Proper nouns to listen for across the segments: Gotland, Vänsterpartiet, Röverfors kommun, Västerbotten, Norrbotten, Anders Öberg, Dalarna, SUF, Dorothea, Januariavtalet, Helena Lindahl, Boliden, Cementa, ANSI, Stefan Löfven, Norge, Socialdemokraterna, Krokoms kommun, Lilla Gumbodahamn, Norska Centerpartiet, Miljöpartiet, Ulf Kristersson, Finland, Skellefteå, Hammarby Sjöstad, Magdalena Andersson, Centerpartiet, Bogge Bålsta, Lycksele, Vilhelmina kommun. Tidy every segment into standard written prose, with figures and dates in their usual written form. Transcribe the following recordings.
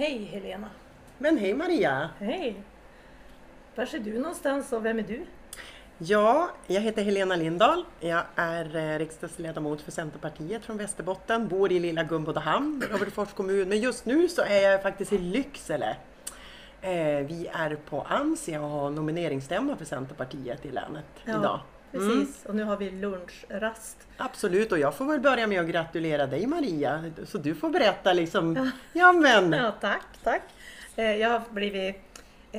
Hej Helena. Men hej Maria. Hej. Var är du någonstans och vem är du? Ja, jag heter Helena Lindahl. Jag är riksdagsledamot för Centerpartiet från Västerbotten. Bor i Lilla Gumbodahamn, Röverfors kommun. Men just nu så är jag faktiskt i Lycksele. Vi är på ANSI och har nomineringsstämma för Centerpartiet i länet idag. Precis, och nu har vi lunchrast. Absolut, och jag får väl börja med att gratulera dig Maria. Så du får berätta liksom. Ja, tack. Jag har blivit...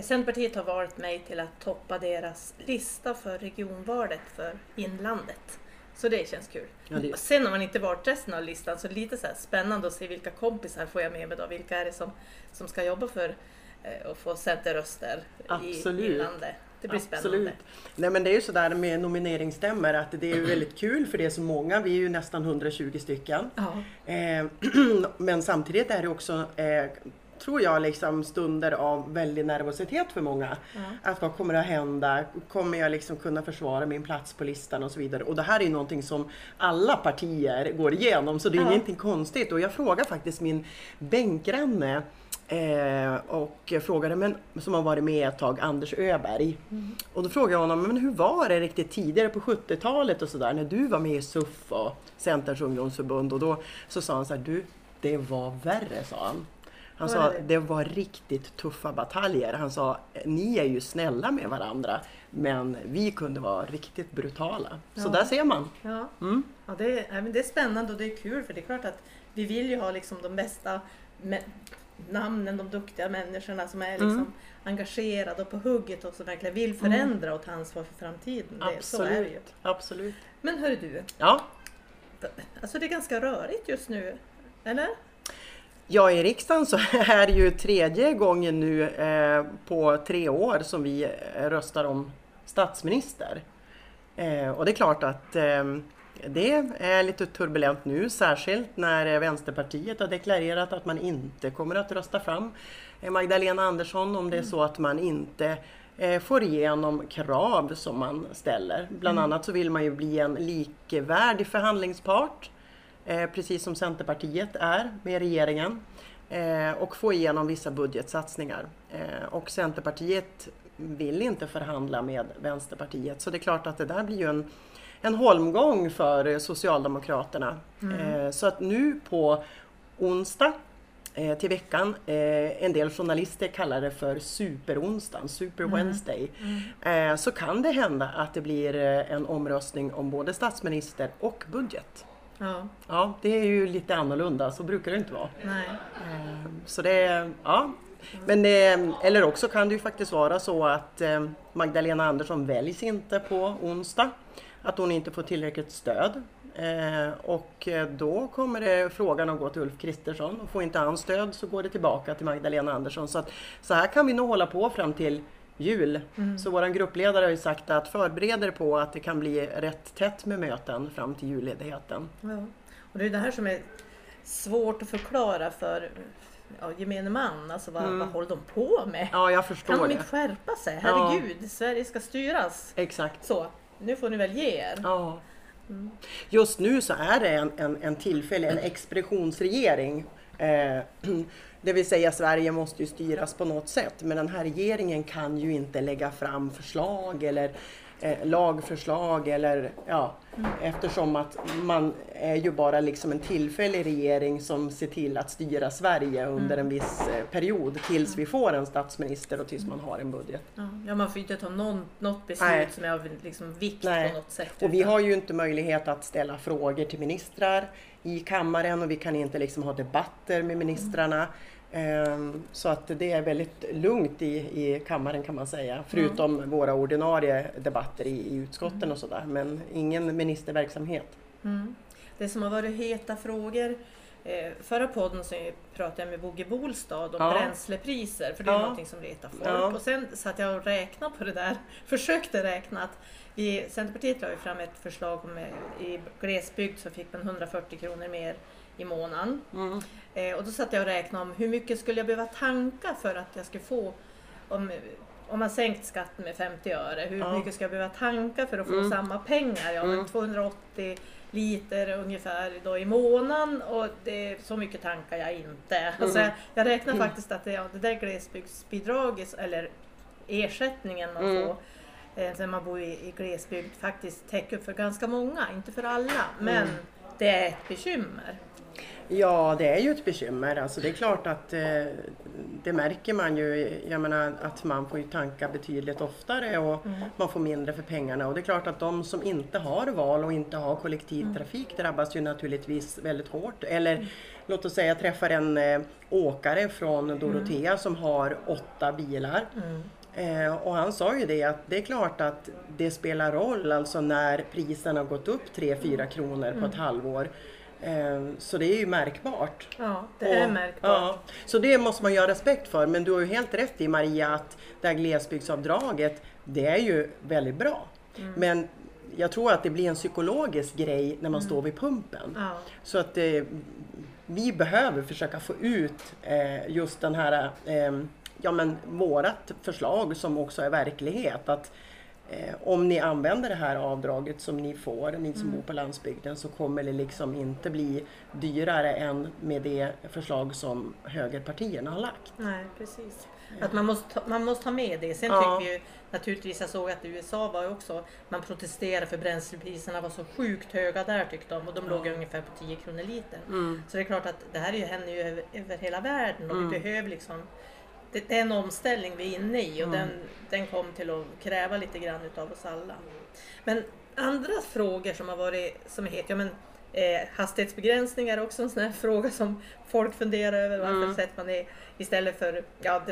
Centerpartiet har valt mig till att toppa deras lista för regionvalet för inlandet. Så det känns kul. Ja, det... Sen har man inte varit resten av listan, så lite så här spännande att se vilka kompisar får jag med mig då. Vilka är det som ska jobba för att få centerröster i inlandet. Det blir spännande. Nej, men det är ju sådär med nomineringsstämmer att det är ju väldigt kul för det är så många. Vi är ju nästan 120 stycken. Ja. Men samtidigt är det också... tror jag liksom stunder av väldigt nervositet för många. Att vad kommer att hända? Kommer jag liksom kunna försvara min plats på listan och så vidare. Och det här är ju någonting som alla partier går igenom. Så det är ingenting konstigt. Och jag frågar faktiskt min bänkgranne. Och frågade, men som har varit med ett tag, Anders Öberg. Och då frågade jag honom, men hur var det riktigt tidigare på 70-talet och sådär. När du var med i SUF och Centerns ungdomsförbund. Och då så sa han så här, du, det var värre, sa han. Han sa, det var riktigt tuffa bataljer. Han sa, ni är ju snälla med varandra. Men vi kunde vara riktigt brutala. Så där ser man. Ja, det är spännande och det är kul. För det är klart att vi vill ju ha liksom de bästa namnen, de duktiga människorna som är liksom engagerade och på hugget och som verkligen vill förändra och ta ansvar för framtiden. Så är det ju. Absolut. Men hör du? Ja. Alltså det är ganska rörigt just nu, eller? Ja, i riksdagen så är det ju tredje gången nu på 3 år som vi röstar om statsminister. Och det är klart att det är lite turbulent nu, särskilt när Vänsterpartiet har deklarerat att man inte kommer att rösta fram Magdalena Andersson om det är så att man inte får igenom krav som man ställer. Bland annat så vill man ju bli en likvärdig förhandlingspart. Precis som Centerpartiet är med regeringen och få igenom vissa budgetsatsningar. Och Centerpartiet vill inte förhandla med Vänsterpartiet. Så det är klart att det där blir ju en holmgång för Socialdemokraterna. Så att nu på onsdag till veckan, en del journalister kallar det för superonsdagen, super Wednesday. Så kan det hända att det blir en omröstning om både statsminister och budget. Ja, det är ju lite annorlunda, så brukar det inte vara. Nej. Så det, ja. Men, eller också kan det ju faktiskt vara så att Magdalena Andersson väljs inte på onsdag. Att hon inte får tillräckligt stöd. Och då kommer det frågan att gå till Ulf Kristersson. Och får inte han stöd så går det tillbaka till Magdalena Andersson. Så, att, så här kan vi nog hålla på fram till jul. Så våran gruppledare har ju sagt att förbereder på att det kan bli rätt tätt med möten fram till julledigheten. Ja. Och det är det här som är svårt att förklara för gemene man. Alltså vad håller de på med? Ja, jag förstår. Kan de inte skärpa sig? Herregud, Sverige ska styras. Exakt. Så, nu får ni väl ge er. Ja. Just nu så är det en tillfällig, en expeditionsregering. Det vill säga Sverige måste ju styras på något sätt, men den här regeringen kan ju inte lägga fram förslag eller lagförslag eller eftersom att man är ju bara liksom en tillfällig regering som ser till att styra Sverige under en viss period tills vi får en statsminister och tills man har en budget. Ja, man får inte ta något beslut som är av liksom vikt på något sätt. Och vi har ju inte möjlighet att ställa frågor till ministrar i kammaren och vi kan inte liksom ha debatter med ministrarna. Så att det är väldigt lugnt i kammaren kan man säga, förutom våra ordinarie debatter i utskotten och sådär, men ingen ministerverksamhet. Det som har varit heta frågor, förra podden så pratade jag med Bogge Bålsta om bränslepriser, för det är någonting som retar folk. Och sen satt jag och räknade på det där, försökte räkna att Centerpartiet la ju fram ett förslag om i glesbygd så fick man 140 kronor mer i månaden. Och då satt jag och räknade om hur mycket skulle jag behöva tanka för att jag skulle få, om man sänkt skatten med 50 öre, hur mycket ska jag behöva tanka för att få samma pengar? 280 liter ungefär då i månaden, och det är så mycket tankar jag inte. Alltså jag räknar faktiskt att det där glesbygdsbidraget eller ersättningen man får sen man bor i glesbygd faktiskt täcker upp för ganska många, inte för alla, men det är ett bekymmer. Ja, det är ju ett bekymmer. Alltså det är klart att det märker man ju. Jag menar att man får ju tanka betydligt oftare och man får mindre för pengarna. Och det är klart att de som inte har val och inte har kollektivtrafik drabbas ju naturligtvis väldigt hårt. Eller låt oss säga jag träffar en åkare från Dorothea som har 8 bilar. Och han sa ju det att det är klart att det spelar roll alltså när priserna har gått upp 3-4 kronor på ett halvår. Så det är ju märkbart. Ja, det är märkbart. Ja, så det måste man göra respekt för. Men du har ju helt rätt i, Maria, att det här glesbygdsavdraget, det är ju väldigt bra. Men jag tror att det blir en psykologisk grej när man står vid pumpen. Ja. Så att vi behöver försöka få ut just den här, ja men vårat förslag som också är verklighet, att om ni använder det här avdraget som ni får, ni som bor på landsbygden, så kommer det liksom inte bli dyrare än med det förslag som högerpartierna har lagt. Nej, precis. Ja. Att man måste ta med det. Sen tycker vi ju naturligtvis, jag såg att i USA var ju också, man protesterade för bränslepriserna var så sjukt höga där tyckte de, och de låg ungefär på 10 kronor liter. Så det är klart att det här händer ju över hela världen och vi behöver liksom... Det är en omställning vi är inne i och den kom till att kräva lite grann utav oss alla. Men andra frågor som har varit, som heter hastighetsbegränsningar, också en sån här fråga som folk funderar över. Varför sätter man det istället för,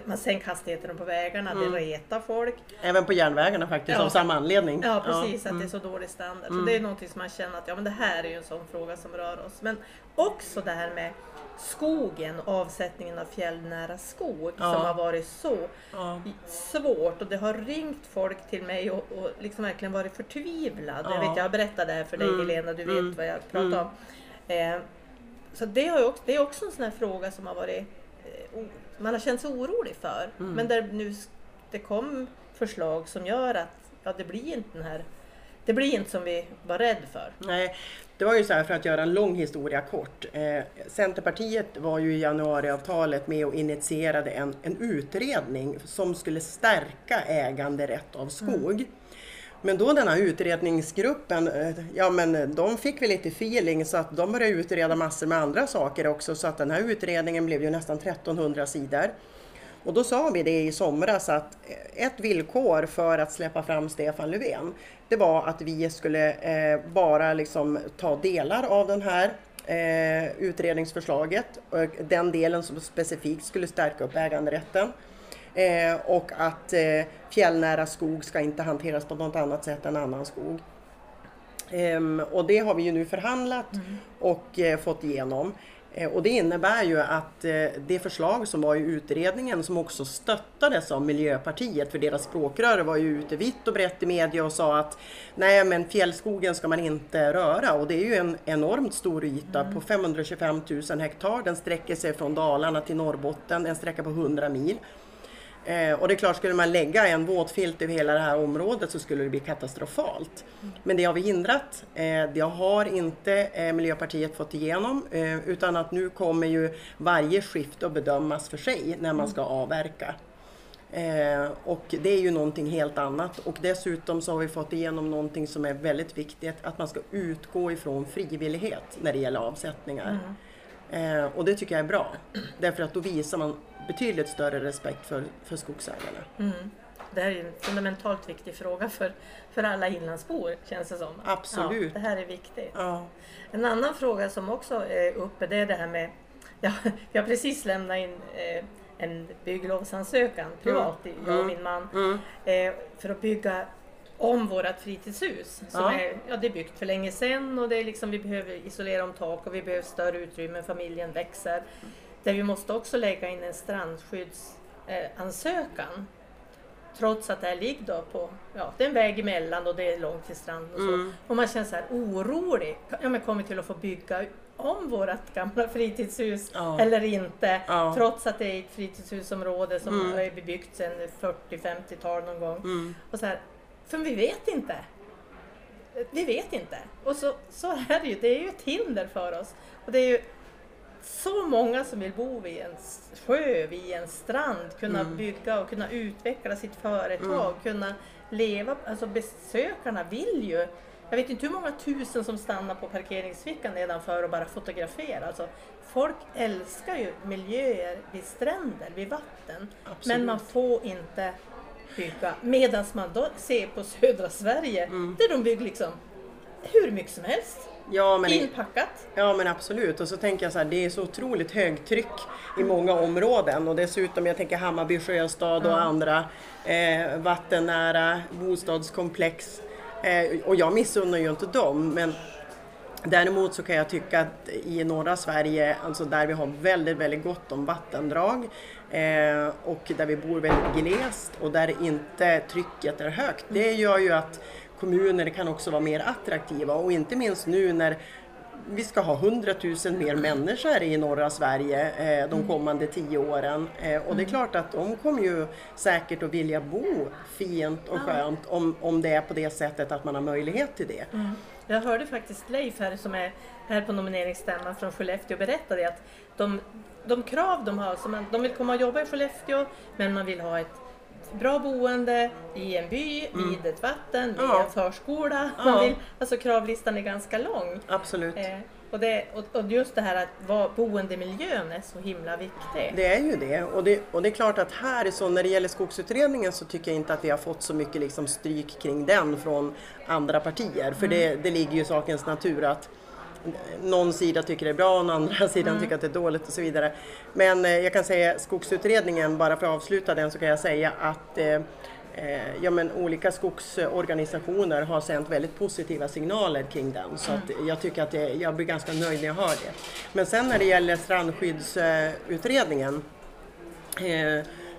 man sänker hastigheten på vägarna, det retar folk. Även på järnvägarna faktiskt, av samma anledning. Ja, precis, att det är så dålig standard. Så det är någonting som man känner att men det här är ju en sån fråga som rör oss. Men också det här med skogen, avsättningen av fjällnära skog som har varit så svårt, och det har ringt folk till mig och liksom verkligen varit förtvivlad. Jag har berättat det här för dig Helena, du vet vad jag pratar om. Så det är också en sån här fråga som har varit, man har känt sig orolig för, men där nu det kom förslag som gör att det blir inte den här. Det blir inte som vi var rädd för. Nej, det var ju så här, för att göra en lång historia kort. Centerpartiet var ju i januariavtalet med och initierade en utredning som skulle stärka äganderätt av skog. Men då den här utredningsgruppen, de fick väl lite feeling så att de började utreda massor med andra saker också. Så att den här utredningen blev ju nästan 1300 sidor. Och då sa vi det i somras att ett villkor för att släppa fram Stefan Löfven, det var att vi skulle bara liksom ta delar av den här utredningsförslaget. Och den delen som specifikt skulle stärka upp äganderätten. Och att fjällnära skog ska inte hanteras på något annat sätt än annan skog. Och det har vi ju nu förhandlat och fått igenom. Och det innebär ju att det förslag som var i utredningen, som också stöttades av Miljöpartiet, för deras språkrör var ju ute vitt och brett i media och sa att nej, men fjällskogen ska man inte röra, och det är ju en enormt stor yta på 525 000 hektar, den sträcker sig från Dalarna till Norrbotten, en sträcka på 100 mil. Och det är klart, skulle man lägga en våtfilt över hela det här området så skulle det bli katastrofalt. Men det har vi hindrat. Det har inte Miljöpartiet fått igenom, utan att nu kommer ju varje skift att bedömas för sig när man ska avverka. Och det är ju någonting helt annat. Och dessutom så har vi fått igenom någonting som är väldigt viktigt, att man ska utgå ifrån frivillighet när det gäller avsättningar. Och det tycker jag är bra, därför att då visar man betydligt större respekt för skogsägarna. Det här är en fundamentalt viktig fråga för alla inlandsbor, känns det som. Absolut. Ja, det här är viktigt. Ja. En annan fråga som också är uppe, det är det här med, jag precis lämnade in en bygglovsansökan privat, jag och min man, för att bygga om vårat fritidshus som det är byggt för länge sedan, och det är liksom, vi behöver isolera om tak och vi behöver större utrymme, familjen växer. Där vi måste också lägga in en strandskyddsansökan, trots att det här ligger då på, det är en väg emellan och det är långt till strand och så. Och man känns så här orolig, kommer till att få bygga om vårat gamla fritidshus eller inte, trots att det är ett fritidshusområde som är bebyggt sedan 40-50-tal någon gång. Och så här, för vi vet inte. Vi vet inte. Och så är det ju. Det är ju ett hinder för oss. Och det är ju så många som vill bo vid en sjö, vid en strand. Kunna bygga och kunna utveckla sitt företag. Kunna leva. Alltså besökarna vill ju. Jag vet inte hur många tusen som stannar på parkeringsfickan nedanför och bara fotograferar. Alltså, folk älskar ju miljöer vid stränder, vid vatten. Absolut. Men man får inte bygga. Medan man då ser på södra Sverige, där de bygger liksom hur mycket som helst. Ja, men inpackat. Ja, men absolut. Och så tänker jag så här, det är så otroligt högtryck i många områden. Och dessutom, jag tänker Hammarby Sjöstad och andra vattennära bostadskomplex. Och jag missunnar ju inte dem, men däremot så kan jag tycka att i norra Sverige, alltså där vi har väldigt, väldigt gott om vattendrag och där vi bor väldigt glest och där inte trycket är högt, det gör ju att kommuner kan också vara mer attraktiva, och inte minst nu när vi ska ha 100 000 mer människor i norra Sverige de kommande 10 åren. Och det är klart att de kommer ju säkert att vilja bo fint och skönt om det är på det sättet att man har möjlighet till det. Mm. Jag hörde faktiskt Leif här som är här på nomineringsstämman från Skellefteå berättade att de krav de har, så de vill komma och jobba i Skellefteå, men man vill ha ett bra boende i en by, vid ett vatten, vid en förskola. Man vill, alltså kravlistan är ganska lång. Absolut. Och just det här att boendemiljön är så himla viktig. Det är ju det. Och det är klart att här är så, när det gäller skogsutredningen så tycker jag inte att vi har fått så mycket liksom stryk kring den från andra partier. För det ligger ju i sakens natur att någon sida tycker det är bra och den andra sidan tycker att det är dåligt och så vidare. Men jag kan säga skogsutredningen, bara för att avsluta den, så kan jag säga att olika skogsorganisationer har sänt väldigt positiva signaler kring den. Så att jag tycker att jag blir ganska nöjd när jag hör det. Men sen när det gäller strandskyddsutredningen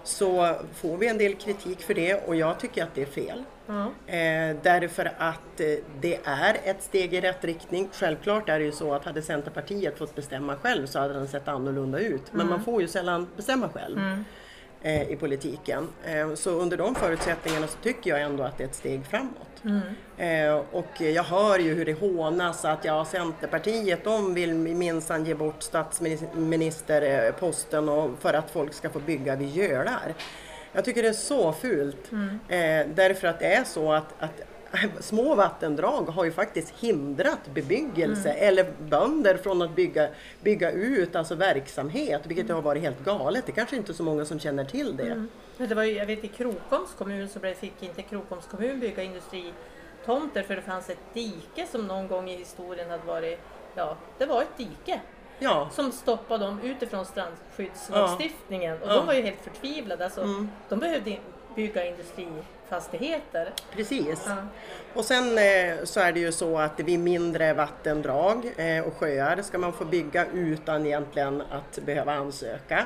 så får vi en del kritik för det, och jag tycker att det är fel. Därför att det är ett steg i rätt riktning. Självklart är det ju så att hade Centerpartiet fått bestämma själv så hade den sett annorlunda ut. Men man får ju sällan bestämma själv i politiken. Så under de förutsättningarna så tycker jag ändå att det är ett steg framåt. Och jag hör ju hur det hånas att Centerpartiet, de vill minsann ge bort statsministerposten och för att folk ska få bygga vid gölar. Jag tycker det är så fult, därför att det är så att små vattendrag har ju faktiskt hindrat bebyggelse eller bönder från att bygga ut, alltså verksamhet, vilket har varit helt galet. Det kanske inte är så många som känner till det. Men det var ju, jag vet, i Krokoms kommun så fick inte Krokoms kommun bygga industritomter för det fanns ett dike som någon gång i historien hade varit, det var ett dike. Ja. Som stoppade dem utifrån strandskyddslagstiftningen. Och de var ju helt förtvivlade. Alltså, de behövde bygga industrifastigheter. Precis. Ja. Och sen så är det ju så att vid mindre vattendrag och sjöar ska man få bygga utan egentligen att behöva ansöka.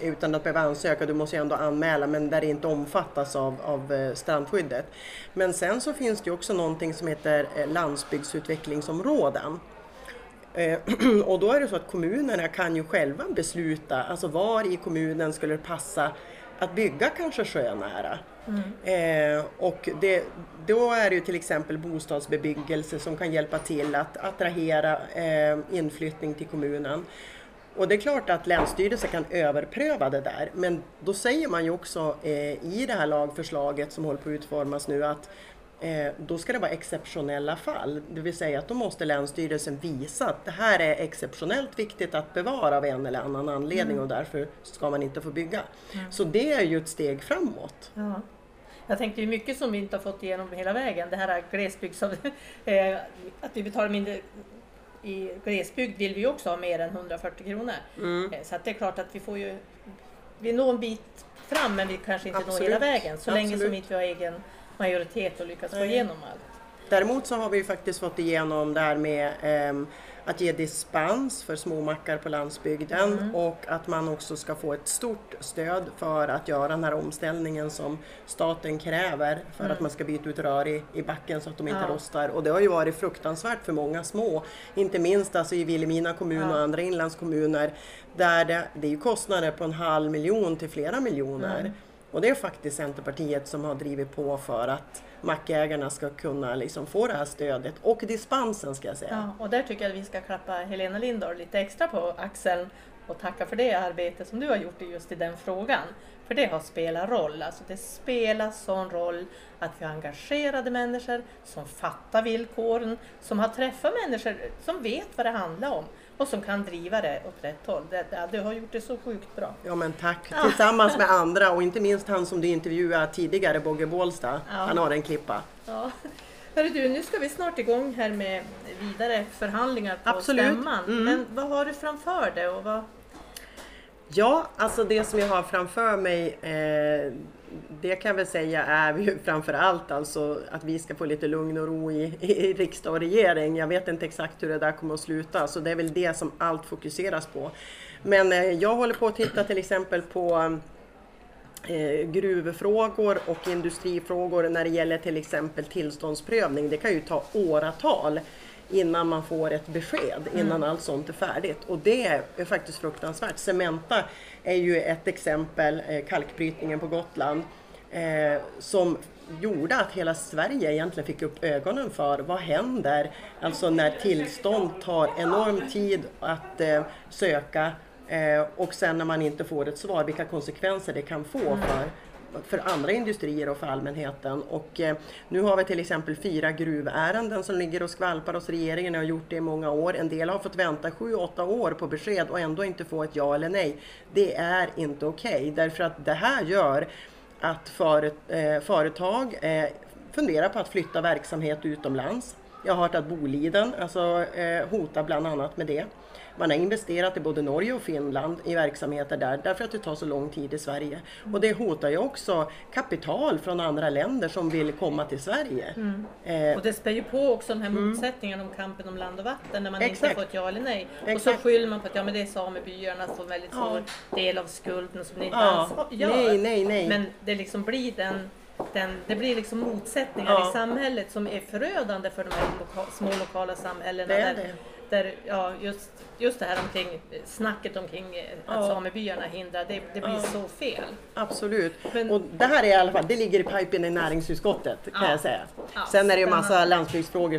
Utan att behöva ansöka, du måste ju ändå anmäla, men där det inte omfattas av strandskyddet. Men sen så finns det ju också någonting som heter landsbygdsutvecklingsområden. Och då är det så att kommunerna kan ju själva besluta, alltså var i kommunen skulle det passa att bygga kanske sjönära. Och då är det ju till exempel bostadsbebyggelse som kan hjälpa till att attrahera inflyttning till kommunen. Och det är klart att länsstyrelsen kan överpröva det där, men då säger man ju också i det här lagförslaget som håller på att utformas nu att då ska det vara exceptionella fall. Det vill säga att då måste länsstyrelsen visa att det här är exceptionellt viktigt att bevara av en eller annan anledning och därför ska man inte få bygga. Så det är ju ett steg framåt. Ja. Jag tänkte ju mycket som vi inte har fått igenom hela vägen. Det här är glesbygds... att vi betalar mindre... I glesbygd vill vi också ha mer än 140 kronor. Så att det är klart att vi får ju... Vi når en bit fram, men vi kanske inte når hela vägen. Så länge som inte vi har egen majoritet och lyckas få igenom allt. Däremot så har vi ju faktiskt fått igenom det här med att ge dispens för små mackar på landsbygden. Och att man också ska få ett stort stöd för att göra den här omställningen som staten kräver. För att man ska byta ut rör i backen så att de inte rostar. Och det har ju varit fruktansvärt för många små. Inte minst alltså i Vilhelmina kommun och andra inlandskommuner. Där det är ju kostnader på 500 000 till flera miljoner. Och det är faktiskt Centerpartiet som har drivit på för att mackägarna ska kunna liksom få det här stödet och dispensen, ska jag säga. Ja, och där tycker jag att vi ska klappa Helena Lindahl lite extra på axeln och tacka för det arbete som du har gjort just i den frågan. För det har spelat roll, alltså det spelar sån roll att vi har engagerade människor som fattar villkoren, som har träffat människor som vet vad det handlar om och som kan driva det åt rätt håll. Du har gjort det så sjukt bra. Ja men tack, tillsammans med andra och inte minst han som du intervjuade tidigare, Bogge Bålsta, han har en klippa. Ja. Hörru du, nu ska vi snart igång här med vidare förhandlingar på stämman. Men vad har du framför dig och vad... Ja, alltså det som jag har framför mig, det kan jag väl säga är ju framförallt alltså att vi ska få lite lugn och ro i riksdag och regering. Jag vet inte exakt hur det där kommer att sluta, så det är väl det som allt fokuseras på. Men jag håller på att titta till exempel på gruvfrågor och industrifrågor när det gäller till exempel tillståndsprövning. Det kan ju ta åratal innan man får ett besked, innan allt sånt är färdigt. Och det är faktiskt fruktansvärt. Cementa är ju ett exempel, kalkbrytningen på Gotland, som gjorde att hela Sverige egentligen fick upp ögonen för vad händer alltså när tillstånd tar enorm tid att söka och sen när man inte får ett svar, vilka konsekvenser det kan få för andra industrier och för allmänheten. Och nu har vi till exempel 4 gruvärenden som ligger och skvalpar hos regeringen och har gjort det i många år. En del har fått vänta 7-8 år på besked och ändå inte få ett ja eller nej. Det är inte okej, därför att det här gör att företag funderar på att flytta verksamhet utomlands. Jag har hört att Boliden hotar bland annat med det. Man har investerat i både Norge och Finland i verksamheter där, därför att det tar så lång tid i Sverige. Och det hotar ju också kapital från andra länder som vill komma till Sverige. Mm. Och det spär ju på också den här motsättningen om kampen om land och vatten när man inte fått ja eller nej. Och så skyller man på att ja, men det är samebyarna som en väldigt stor del av skulden som ni inte alls gör. Nej. Men det liksom blir det blir liksom motsättningar i samhället som är förödande för de här små lokala samhällena. Just det här omkring snacket omkring att samebyarna hindrar, det blir så fel. Absolut. Men, och det här är i alla fall, det ligger i pipen i näringsutskottet kan jag säga. Sen är det ju massa landsbygdsfrågor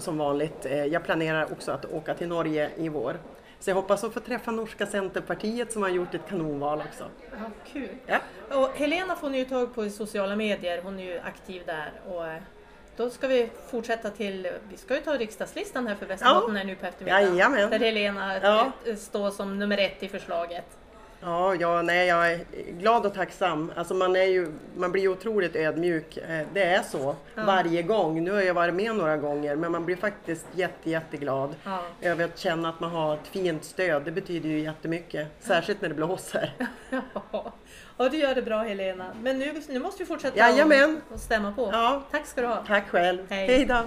som vanligt. Jag planerar också att åka till Norge i vår. Så jag hoppas att få träffa Norska Centerpartiet som har gjort ett kanonval också. Ja, kul. Ja. Och Helena får ni ju tag på i sociala medier, hon är ju aktiv där och... Då ska vi fortsätta till, vi ska ju ta riksdagslistan här för Västerbotten nu på eftermiddagen. Jajamän. Där Helena står som nummer 1 i förslaget. Jag är glad och tacksam. Alltså man blir ju otroligt ödmjuk, det är så varje gång. Nu har jag varit med några gånger men man blir faktiskt jätteglad över att känna att man har ett fint stöd. Det betyder ju jättemycket, särskilt när det blåser. Ja, du gör det bra Helena. Men nu måste vi fortsätta och stämma på. Ja. Tack ska du ha. Tack själv. Hej då.